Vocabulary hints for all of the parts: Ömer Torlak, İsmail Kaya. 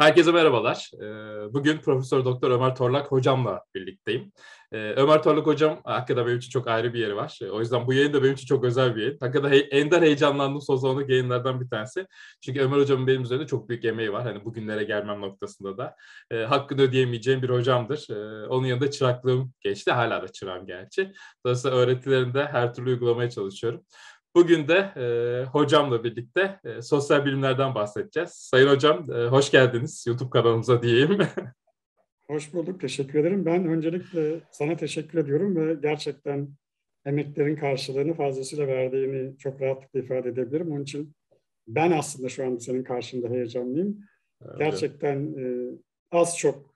Herkese merhabalar. Bugün Profesör Doktor Ömer Torlak hocamla birlikteyim. Ömer Torlak hocam hakikaten benim için çok ayrı bir yeri var. O yüzden bu yayın da benim için çok özel bir yayın. Hakikaten ender heyecanlandığım son zamanlık yayınlardan bir tanesi. Çünkü Ömer hocamın benim üzerinde çok büyük emeği var. Hani bugünlere gelmem noktasında da. Hakkını ödeyemeyeceğim bir hocamdır. Onun yanında çıraklığım geçti. Hala da çırağım gerçi. Dolayısıyla öğretilerinde her türlü uygulamaya çalışıyorum. Bugün de hocamla birlikte sosyal bilimlerden bahsedeceğiz. Sayın hocam, hoş geldiniz YouTube kanalımıza diyeyim. Hoş bulduk, teşekkür ederim. Ben öncelikle sana teşekkür ediyorum ve gerçekten emeklerin karşılığını fazlasıyla verdiğini çok rahatlıkla ifade edebilirim. Onun için ben aslında şu an senin karşında heyecanlıyım. Evet. Gerçekten az çok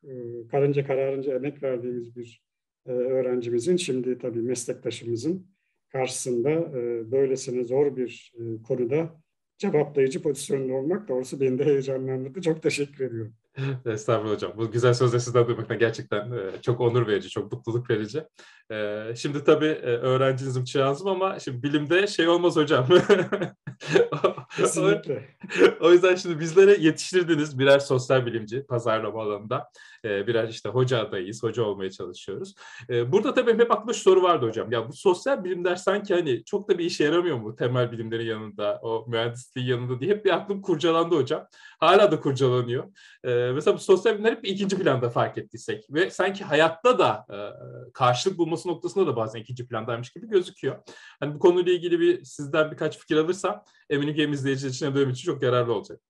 karınca kararınca emek verdiğimiz bir öğrencimizin, şimdi tabii meslektaşımızın karşısında böylesine zor bir konuda cevaplayıcı pozisyonda olmak doğrusu beni de heyecanlandırdı. Çok teşekkür ediyorum. Estağfurullah hocam. Bu güzel sözleri sizden duymaktan gerçekten çok onur verici, çok mutluluk verici. Şimdi tabii öğrencinizim, çırağınızım ama şimdi bilimde şey olmaz hocam. Kesinlikle. O yüzden şimdi bizlere yetiştirdiniz birer sosyal bilimci, pazarlama alanında. Birer işte hoca adayıyız, hoca olmaya çalışıyoruz. Burada tabii hep aklımda şu soru vardı hocam. Ya bu sosyal bilimler sanki hani çok da bir işe yaramıyor mu temel bilimlerin yanında, o mühendisliğin yanında diye hep bir aklım kurcalandı hocam. Hala da kurcalanıyor. Mesela bu sosyal bilimler hep ikinci planda fark ettiysek ve sanki hayatta da karşılık bulması noktasında da bazen ikinci plandaymış gibi gözüküyor. Hani bu konuyla ilgili sizden birkaç fikir alırsam eminim ki hem izleyiciler için benim için çok yararlı olacak.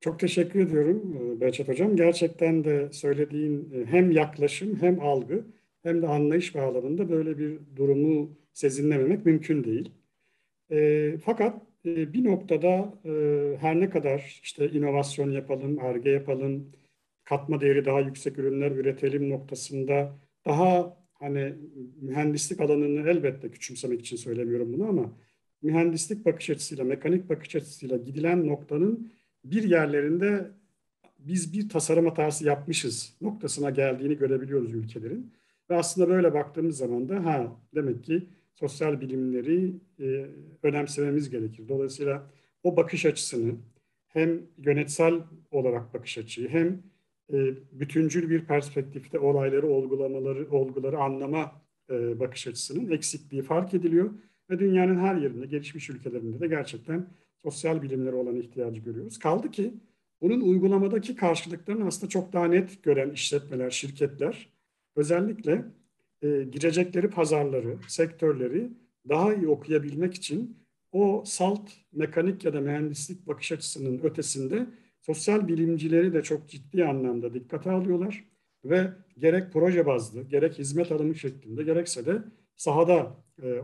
Çok teşekkür ediyorum Behçet Hocam. Gerçekten de söylediğin hem yaklaşım hem algı hem de anlayış bağlamında böyle bir durumu sezinlememek mümkün değil. Fakat bir noktada her ne kadar işte inovasyon yapalım, Ar-Ge yapalım, katma değeri daha yüksek ürünler üretelim noktasında daha hani mühendislik alanını elbette küçümsemek için söylemiyorum bunu ama mühendislik bakış açısıyla, mekanik bakış açısıyla gidilen noktanın bir yerlerinde biz bir tasarım hatası yapmışız noktasına geldiğini görebiliyoruz ülkelerin. Ve aslında böyle baktığımız zaman da demek ki sosyal bilimleri önemsememiz gerekir. Dolayısıyla o bakış açısını hem yönetsel olarak bakış açıyı hem bütüncül bir perspektifte olayları, olguları anlama bakış açısının eksikliği fark ediliyor. Ve dünyanın her yerinde, gelişmiş ülkelerinde de gerçekten sosyal bilimlere olan ihtiyacı görüyoruz. Kaldı ki bunun uygulamadaki karşılıklarını aslında çok daha net gören işletmeler, şirketler özellikle girecekleri pazarları, sektörleri daha iyi okuyabilmek için o salt mekanik ya da mühendislik bakış açısının ötesinde sosyal bilimcileri de çok ciddi anlamda dikkate alıyorlar ve gerek proje bazlı, gerek hizmet alımı şeklinde, gerekse de sahada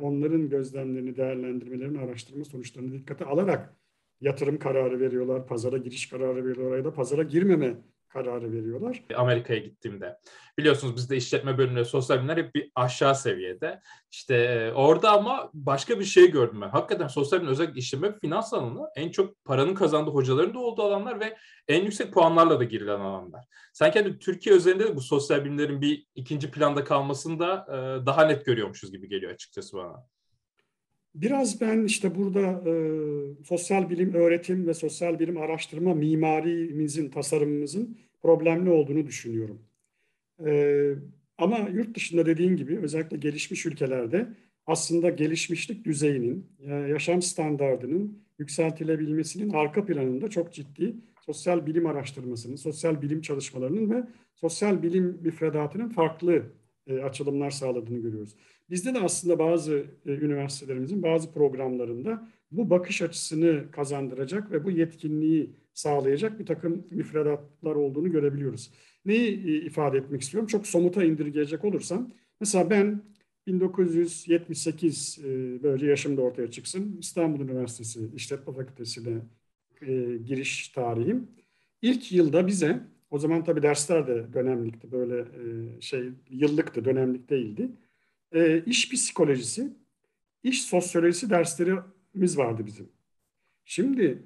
onların gözlemlerini, değerlendirmelerini, araştırma sonuçlarını dikkate alarak yatırım kararı veriyorlar, pazara giriş kararı veriyorlar ya da pazara girmeme kararı veriyorlar. Amerika'ya gittiğimde biliyorsunuz bizde işletme bölümleri, sosyal bilimler hep bir aşağı seviyede. İşte orada ama başka bir şey gördüm ben. Hakikaten sosyal bilimler özellikle işletme, finans alanı en çok paranın kazandığı hocaların da olduğu alanlar ve en yüksek puanlarla da girilen alanlar. Sanki hani Türkiye özelinde de bu sosyal bilimlerin bir ikinci planda kalmasını da daha net görüyormuşuz gibi geliyor açıkçası bana. Biraz ben işte burada sosyal bilim öğretim ve sosyal bilim araştırma mimarimizin, tasarımımızın problemli olduğunu düşünüyorum. Ama yurt dışında dediğin gibi özellikle gelişmiş ülkelerde aslında gelişmişlik düzeyinin, yaşam standardının yükseltilebilmesinin arka planında çok ciddi sosyal bilim araştırmasının, sosyal bilim çalışmalarının ve sosyal bilim müfredatının farklı açılımlar sağladığını görüyoruz. Bizde de aslında bazı üniversitelerimizin bazı programlarında bu bakış açısını kazandıracak ve bu yetkinliği sağlayacak bir takım müfredatlar olduğunu görebiliyoruz. Neyi ifade etmek istiyorum? Çok somuta indirgeyecek olursam, mesela ben 1978 böyle yaşım da ortaya çıksın, İstanbul Üniversitesi İşletme Fakültesi'ne giriş tarihim. İlk yılda bize, o zaman tabii dersler de dönemlikti, böyle yıllıktı, dönemlik değildi. İş psikolojisi, iş sosyolojisi derslerimiz vardı bizim. Şimdi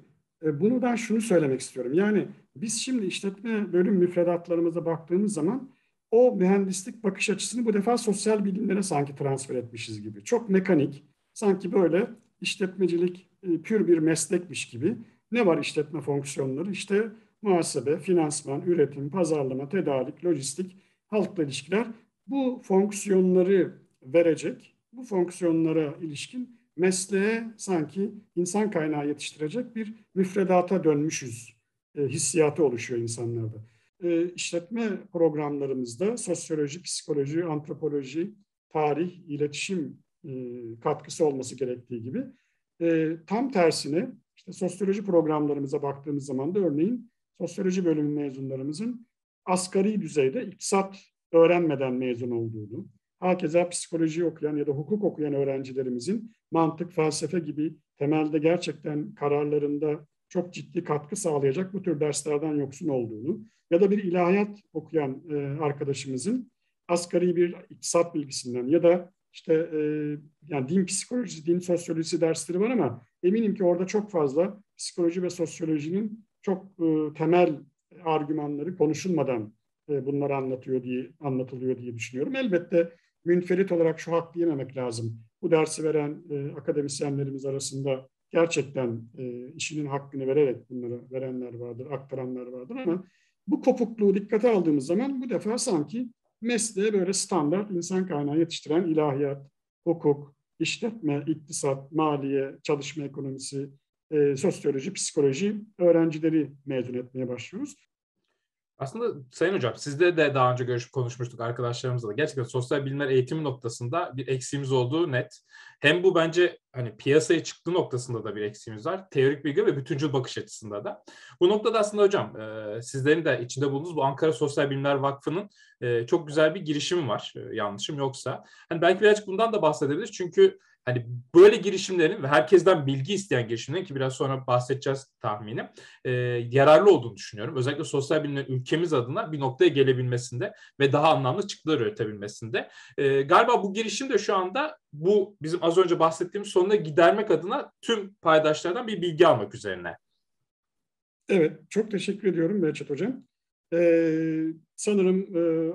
bunu ben şunu söylemek istiyorum. Yani biz şimdi işletme bölüm müfredatlarımıza baktığımız zaman o mühendislik bakış açısını bu defa sosyal bilimlere sanki transfer etmişiz gibi. Çok mekanik, sanki böyle işletmecilik pür bir meslekmiş gibi. Ne var işletme fonksiyonları? İşte muhasebe, finansman, üretim, pazarlama, tedarik, lojistik, halkla ilişkiler bu fonksiyonları verecek, bu fonksiyonlara ilişkin mesleğe sanki insan kaynağı yetiştirecek bir müfredata dönmüşüz hissiyatı oluşuyor insanlarda. İşletme programlarımızda sosyoloji, psikoloji, antropoloji, tarih, iletişim katkısı olması gerektiği gibi tam tersine işte sosyoloji programlarımıza baktığımız zaman da örneğin sosyoloji bölümü mezunlarımızın asgari düzeyde iktisat öğrenmeden mezun olduğunu, hakeza psikoloji okuyan ya da hukuk okuyan öğrencilerimizin mantık, felsefe gibi temelde gerçekten kararlarında çok ciddi katkı sağlayacak bu tür derslerden yoksun olduğunu ya da bir ilahiyat okuyan arkadaşımızın asgari bir iktisat bilgisinden ya da işte yani din psikolojisi, din sosyolojisi dersleri var ama eminim ki orada çok fazla psikoloji ve sosyolojinin çok temel argümanları konuşulmadan bunlar anlatılıyor diye düşünüyorum. Elbette münferit olarak şu hakkı yememek lazım. Bu dersi veren akademisyenlerimiz arasında gerçekten işinin hakkını vererek bunları verenler vardır, aktaranlar vardır ama bu kopukluğu dikkate aldığımız zaman bu defa sanki mesleğe böyle standart insan kaynağı yetiştiren ilahiyat, hukuk, işletme, iktisat, maliye, çalışma ekonomisi, sosyoloji, psikoloji öğrencileri mezun etmeye başlıyoruz. Aslında Sayın Hocam, sizle de daha önce görüşüp konuşmuştuk arkadaşlarımızla da. Gerçekten sosyal bilimler eğitimi noktasında bir eksiğimiz olduğu net. Hem bu bence hani piyasaya çıktığı noktasında da bir eksiğimiz var. Teorik bilgi ve bütüncül bakış açısında da. Bu noktada aslında hocam sizlerin de içinde bulunduğunuz bu Ankara Sosyal Bilimler Vakfı'nın çok güzel bir girişimi var. Yanlışım yoksa. Hani belki birazcık bundan da bahsedebiliriz. Çünkü hani böyle girişimlerin ve herkesten bilgi isteyen girişimlerin ki biraz sonra bahsedeceğiz tahminim, yararlı olduğunu düşünüyorum. Özellikle sosyal bilimlerin ülkemiz adına bir noktaya gelebilmesinde ve daha anlamlı çıktılar üretebilmesinde. Galiba bu girişim de şu anda bu bizim az önce bahsettiğimiz sorunu gidermek adına tüm paydaşlardan bir bilgi almak üzerine. Evet, çok teşekkür ediyorum Behçet Hocam. Sanırım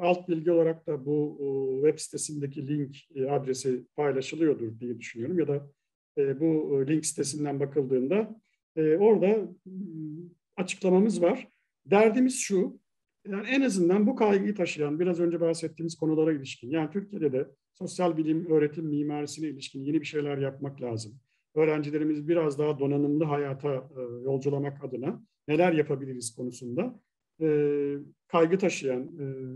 alt bilgi olarak da bu web sitesindeki link adresi paylaşılıyordur diye düşünüyorum. Ya da bu link sitesinden bakıldığında orada açıklamamız var. Derdimiz şu, yani en azından bu kaygıyı taşıyan biraz önce bahsettiğimiz konulara ilişkin. Yani Türkiye'de de sosyal bilim öğretim mimarisine ilişkin yeni bir şeyler yapmak lazım. Öğrencilerimizi biraz daha donanımlı hayata yolculamak adına neler yapabiliriz konusunda kaygı taşıyan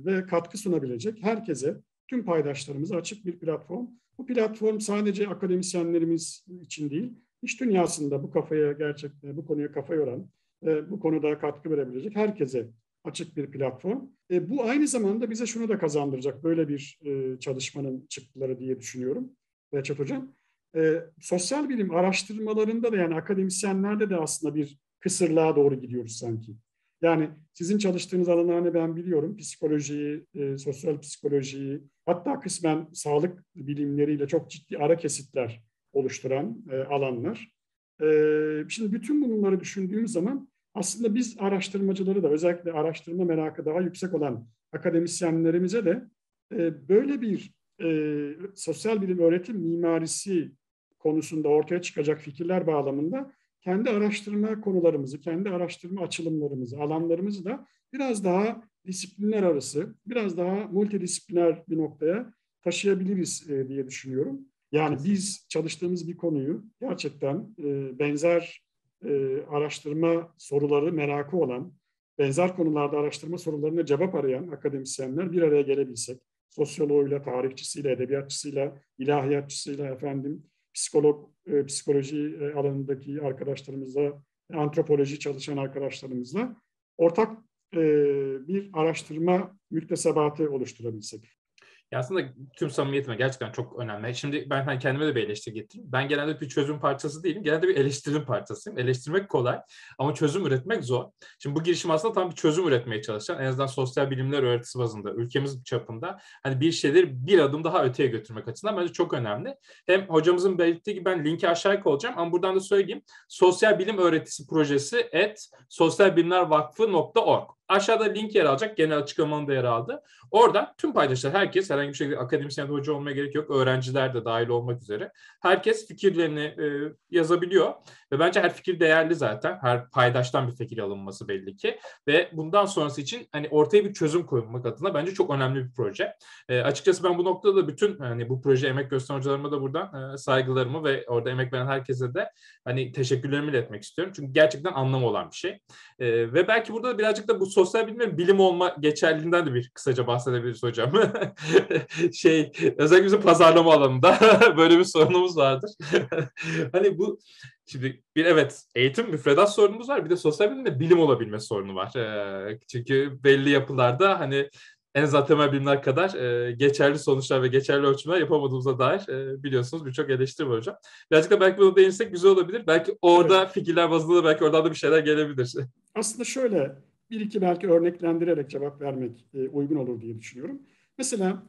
ve katkı sunabilecek herkese, tüm paydaşlarımıza açık bir platform. Bu platform sadece akademisyenlerimiz için değil, iş dünyasında bu kafaya gerçekten, bu konuya kafa yoran, bu konuda katkı verebilecek herkese açık bir platform. Bu aynı zamanda bize şunu da kazandıracak, böyle bir çalışmanın çıktıları diye düşünüyorum Behçet Hocam. Sosyal bilim araştırmalarında da yani akademisyenlerde de aslında bir kısırlığa doğru gidiyoruz sanki. Yani sizin çalıştığınız alanlarını ben biliyorum. Psikolojiyi, sosyal psikolojiyi, hatta kısmen sağlık bilimleriyle çok ciddi ara kesitler oluşturan alanlar. Şimdi bütün bunları düşündüğümüz zaman aslında biz araştırmacıları da özellikle araştırma merakı daha yüksek olan akademisyenlerimize de böyle bir sosyal bilim öğretim mimarisi konusunda ortaya çıkacak fikirler bağlamında kendi araştırma konularımızı, kendi araştırma açılımlarımızı, alanlarımızı da biraz daha disiplinler arası, biraz daha multidisipliner bir noktaya taşıyabiliriz diye düşünüyorum. Yani biz çalıştığımız bir konuyu gerçekten benzer araştırma soruları merakı olan, benzer konularda araştırma sorularına cevap arayan akademisyenler bir araya gelebilsek, sosyoloğuyla, tarihçisiyle, edebiyatçısıyla, ilahiyatçısıyla psikolog, psikoloji alanındaki arkadaşlarımızla, antropoloji çalışan arkadaşlarımızla ortak bir araştırma müktesebatı oluşturabilsek. Ya aslında tüm samimiyetime gerçekten çok önemli. Şimdi ben kendime de bir eleştiri getireyim. Ben genelde bir çözüm parçası değilim. Genelde bir eleştirim parçasıyım. Eleştirmek kolay ama çözüm üretmek zor. Şimdi bu girişim aslında tam bir çözüm üretmeye çalışan, en azından sosyal bilimler öğretisi bazında, ülkemiz çapında hani bir şeyleri bir adım daha öteye götürmek açısından bence çok önemli. Hem hocamızın belirttiği gibi ben linki aşağıya koyacağım ama buradan da söyleyeyim. Sosyal bilim öğretisi projesi @ sosyalbilimlervakfı.org Aşağıda link yer alacak. Genel açıklamanın da yer aldı. Orada tüm paydaşlar, herkes, herhangi bir şekilde akademisyen hoca olmaya gerek yok. Öğrenciler de dahil olmak üzere. Herkes fikirlerini yazabiliyor. Ve bence her fikir değerli zaten. Her paydaştan bir fikir alınması belli ki. Ve bundan sonrası için hani ortaya bir çözüm koymak adına bence çok önemli bir proje. Açıkçası ben bu noktada da bütün hani bu projeye emek gösteren hocalarıma da buradan saygılarımı ve orada emek veren herkese de hani teşekkürlerimi iletmek istiyorum. Çünkü gerçekten anlamı olan bir şey. Ve belki burada birazcık da bu sosyal bilim olma geçerliliğinden de bir kısaca bahsedebiliriz hocam. Özellikle bizim pazarlama alanında böyle bir sorunumuz vardır. Hani bu şimdi bir eğitim müfredat sorunumuz var, bir de sosyal bilimde bilim olabilme sorunu var. Çünkü belli yapılarda hani en az temel bilimler kadar geçerli sonuçlar ve geçerli ölçümler yapamadığımıza dair biliyorsunuz birçok eleştiri var hocam. Birazcık da belki bunu değinsek güzel olabilir. Belki orada fikirler bazında da belki oradan da bir şeyler gelebilir. Aslında şöyle bir iki belki örneklendirerek cevap vermek uygun olur diye düşünüyorum. Mesela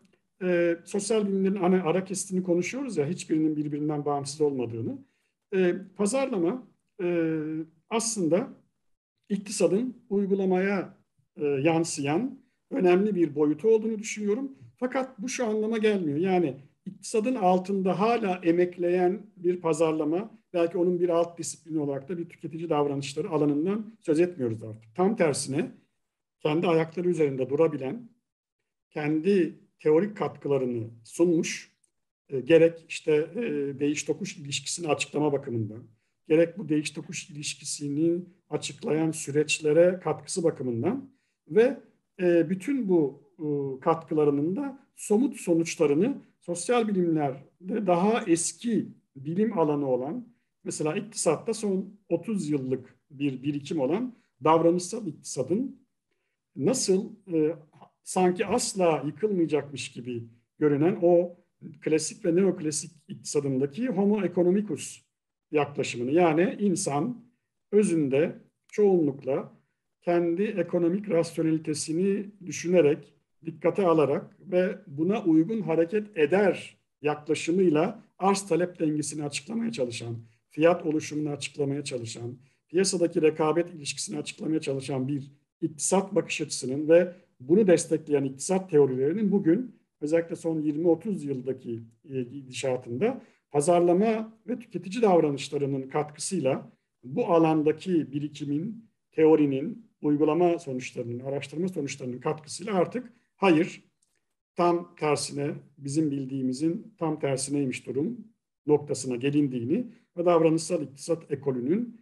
sosyal bilimlerin ara kesitini konuşuyoruz ya, hiçbirinin birbirinden bağımsız olmadığını. Pazarlama aslında iktisadın uygulamaya yansıyan önemli bir boyutu olduğunu düşünüyorum. Fakat bu şu anlama gelmiyor. Yani iktisadın altında hala emekleyen bir pazarlama, belki onun bir alt disiplini olarak da bir tüketici davranışları alanından söz etmiyoruz artık. Tam tersine kendi ayakları üzerinde durabilen, kendi teorik katkılarını sunmuş, gerek işte değiş tokuş ilişkisini açıklama bakımından, gerek bu değiş tokuş ilişkisini açıklayan süreçlere katkısı bakımından ve bütün bu katkılarının da somut sonuçlarını sosyal bilimlerde daha eski bilim alanı olan, mesela iktisatta son 30 yıllık bir birikim olan davranışsal iktisadın nasıl sanki asla yıkılmayacakmış gibi görünen o klasik ve neoklasik iktisadındaki homo economicus yaklaşımını, yani insan özünde çoğunlukla kendi ekonomik rasyonelitesini düşünerek, dikkate alarak ve buna uygun hareket eder yaklaşımıyla arz-talep dengesini açıklamaya çalışan, fiyat oluşumunu açıklamaya çalışan, piyasadaki rekabet ilişkisini açıklamaya çalışan bir iktisat bakış açısının ve bunu destekleyen iktisat teorilerinin bugün özellikle son 20-30 yıldaki gidişatında pazarlama ve tüketici davranışlarının katkısıyla bu alandaki birikimin, teorinin, uygulama sonuçlarının, araştırma sonuçlarının katkısıyla artık hayır, tam tersine, bizim bildiğimizin tam tersineymiş durum noktasına gelindiğini ve davranışsal iktisat ekolünün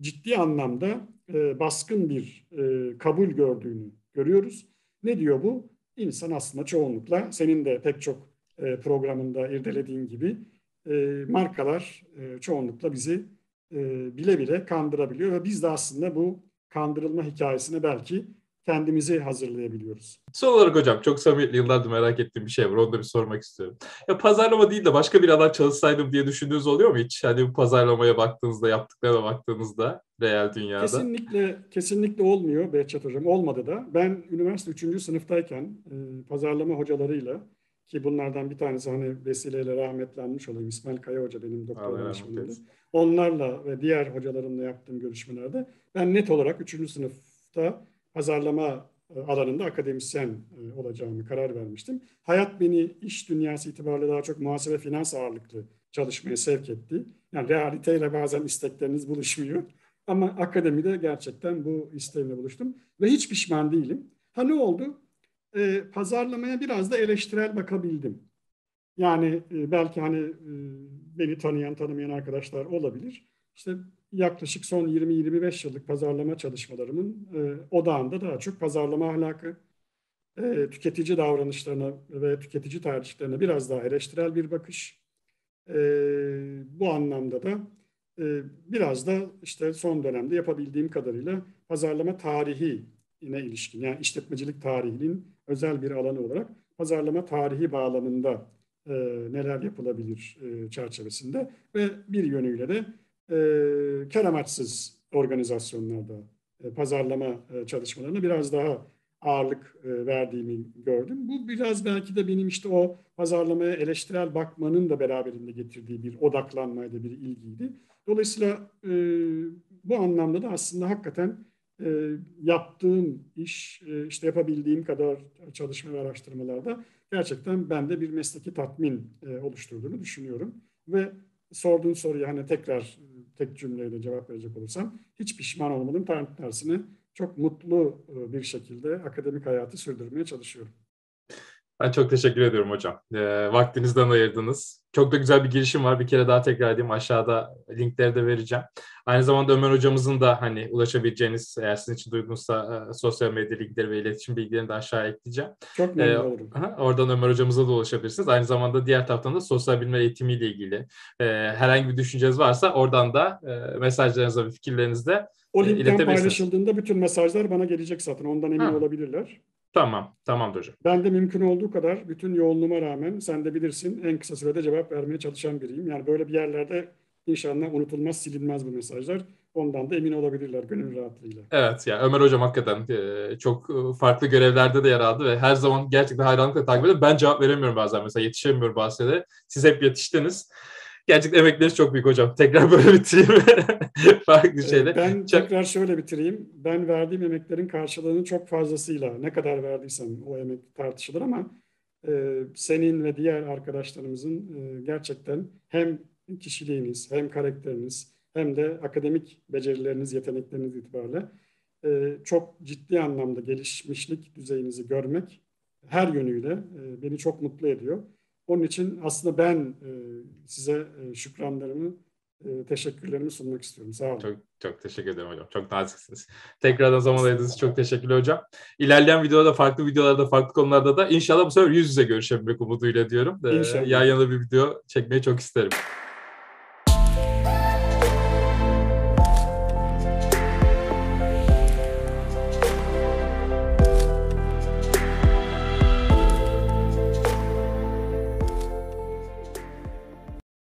ciddi anlamda baskın bir kabul gördüğünü görüyoruz. Ne diyor bu? İnsan aslında çoğunlukla, senin de pek çok programında irdelediğin gibi, markalar çoğunlukla bizi bile bile kandırabiliyor ve biz de aslında bu kandırılma hikayesine belki kendimizi hazırlayabiliyoruz. Son olarak hocam, çok samimi, yıllardır merak ettiğim bir şey var. Onu da bir sormak istiyorum. Ya pazarlama değil de başka bir alan çalışsaydım diye düşündüğünüz oluyor mu hiç? Hani bu pazarlamaya baktığınızda, yaptıklarına baktığınızda real dünyada. Kesinlikle olmuyor Behçet Hocam. Olmadı da. Ben üniversite 3. sınıftayken pazarlama hocalarıyla, ki bunlardan bir tanesi hani vesileyle rahmetlenmiş olayım, İsmail Kaya Hoca benim doktor danışmanımdı. Onlarla ve diğer hocalarımla yaptığım görüşmelerde ben net olarak 3. sınıfta pazarlama alanında akademisyen olacağımı karar vermiştim. Hayat beni iş dünyası itibariyle daha çok muhasebe finans ağırlıklı çalışmaya sevk etti. Yani realiteyle bazen istekleriniz buluşmuyor. Ama akademide gerçekten bu isteğimle buluştum. Ve hiç pişman değilim. Ha ne oldu? Pazarlamaya biraz da eleştirel bakabildim. Yani belki hani beni tanıyan tanımayan arkadaşlar olabilir. İşte yaklaşık son 20-25 yıllık pazarlama çalışmalarımın odağında daha çok pazarlama ahlakı, tüketici davranışlarına ve tüketici tercihlerine biraz daha eleştirel bir bakış. Bu anlamda da biraz da işte son dönemde yapabildiğim kadarıyla pazarlama tarihine ilişkin, yani işletmecilik tarihinin özel bir alanı olarak pazarlama tarihi bağlamında neler yapılabilir çerçevesinde ve bir yönüyle de kar amaçsız organizasyonlarda pazarlama çalışmalarına biraz daha ağırlık verdiğimi gördüm. Bu biraz belki de benim işte o pazarlamaya eleştirel bakmanın da beraberinde getirdiği bir odaklanmaydı, bir ilgiydi. Dolayısıyla bu anlamda da aslında hakikaten yaptığım iş, işte yapabildiğim kadar çalışma ve araştırmalarda gerçekten bende bir mesleki tatmin oluşturduğunu düşünüyorum. Ve sorduğun soruya hani tekrar tek cümleyle cevap verecek olursam, hiç pişman olmadım. Tam tersine çok mutlu bir şekilde akademik hayatı sürdürmeye çalışıyorum. Ben çok teşekkür ediyorum hocam. Vaktinizden ayırdınız. Çok da güzel bir girişim var. Bir kere daha tekrar edeyim. Aşağıda linkleri de vereceğim. Aynı zamanda Ömer hocamızın da hani ulaşabileceğiniz, eğer sizin için duygunuzsa sosyal medya linkleri ve iletişim bilgilerini de aşağıya ekleyeceğim. Çok memnun olurum. Oradan Ömer hocamıza da ulaşabilirsiniz. Aynı zamanda diğer taraftan da sosyal bilimler eğitimiyle ilgili herhangi bir düşünceniz varsa oradan da mesajlarınızla ve fikirlerinizle iletebilirsiniz. O linkten paylaşıldığında bütün mesajlar bana gelecek zaten. Ondan emin olabilirler. Tamam, tamamdır hocam. Ben de mümkün olduğu kadar bütün yoğunluğuma rağmen, sen de bilirsin, en kısa sürede cevap vermeye çalışan biriyim. Yani böyle bir yerlerde inşallah unutulmaz, silinmez bu mesajlar. Ondan da emin olabilirler gönül rahatlığıyla. Evet, ya yani Ömer hocam hakikaten çok farklı görevlerde de yer aldı ve her zaman gerçekten hayranlıkla takip ediyorum. Ben cevap veremiyorum bazen, mesela yetişemiyorum bazen de. Siz hep yetiştiniz. Gerçekten emekleriniz çok büyük hocam. Tekrar böyle bitireyim. Farklı şeyler. Ben tekrar şöyle bitireyim. Ben verdiğim emeklerin karşılığını çok fazlasıyla, ne kadar verdiysem o emek tartışılır ama senin ve diğer arkadaşlarımızın gerçekten hem kişiliğiniz, hem karakteriniz, hem de akademik becerileriniz, yetenekleriniz itibariyle çok ciddi anlamda gelişmişlik düzeyinizi görmek her yönüyle beni çok mutlu ediyor. Onun için aslında ben size şükranlarımı, teşekkürlerimi sunmak istiyorum. Sağ olun. Çok teşekkür ederim hocam. Çok naziksiniz. Tekrardan zaman ayırdığınız için çok teşekkürler hocam. İlerleyen videolarda, farklı videolarda, farklı konularda da inşallah bu sefer yüz yüze görüşebilmek umuduyla diyorum. İnşallah. Yan yana bir video çekmeyi çok isterim.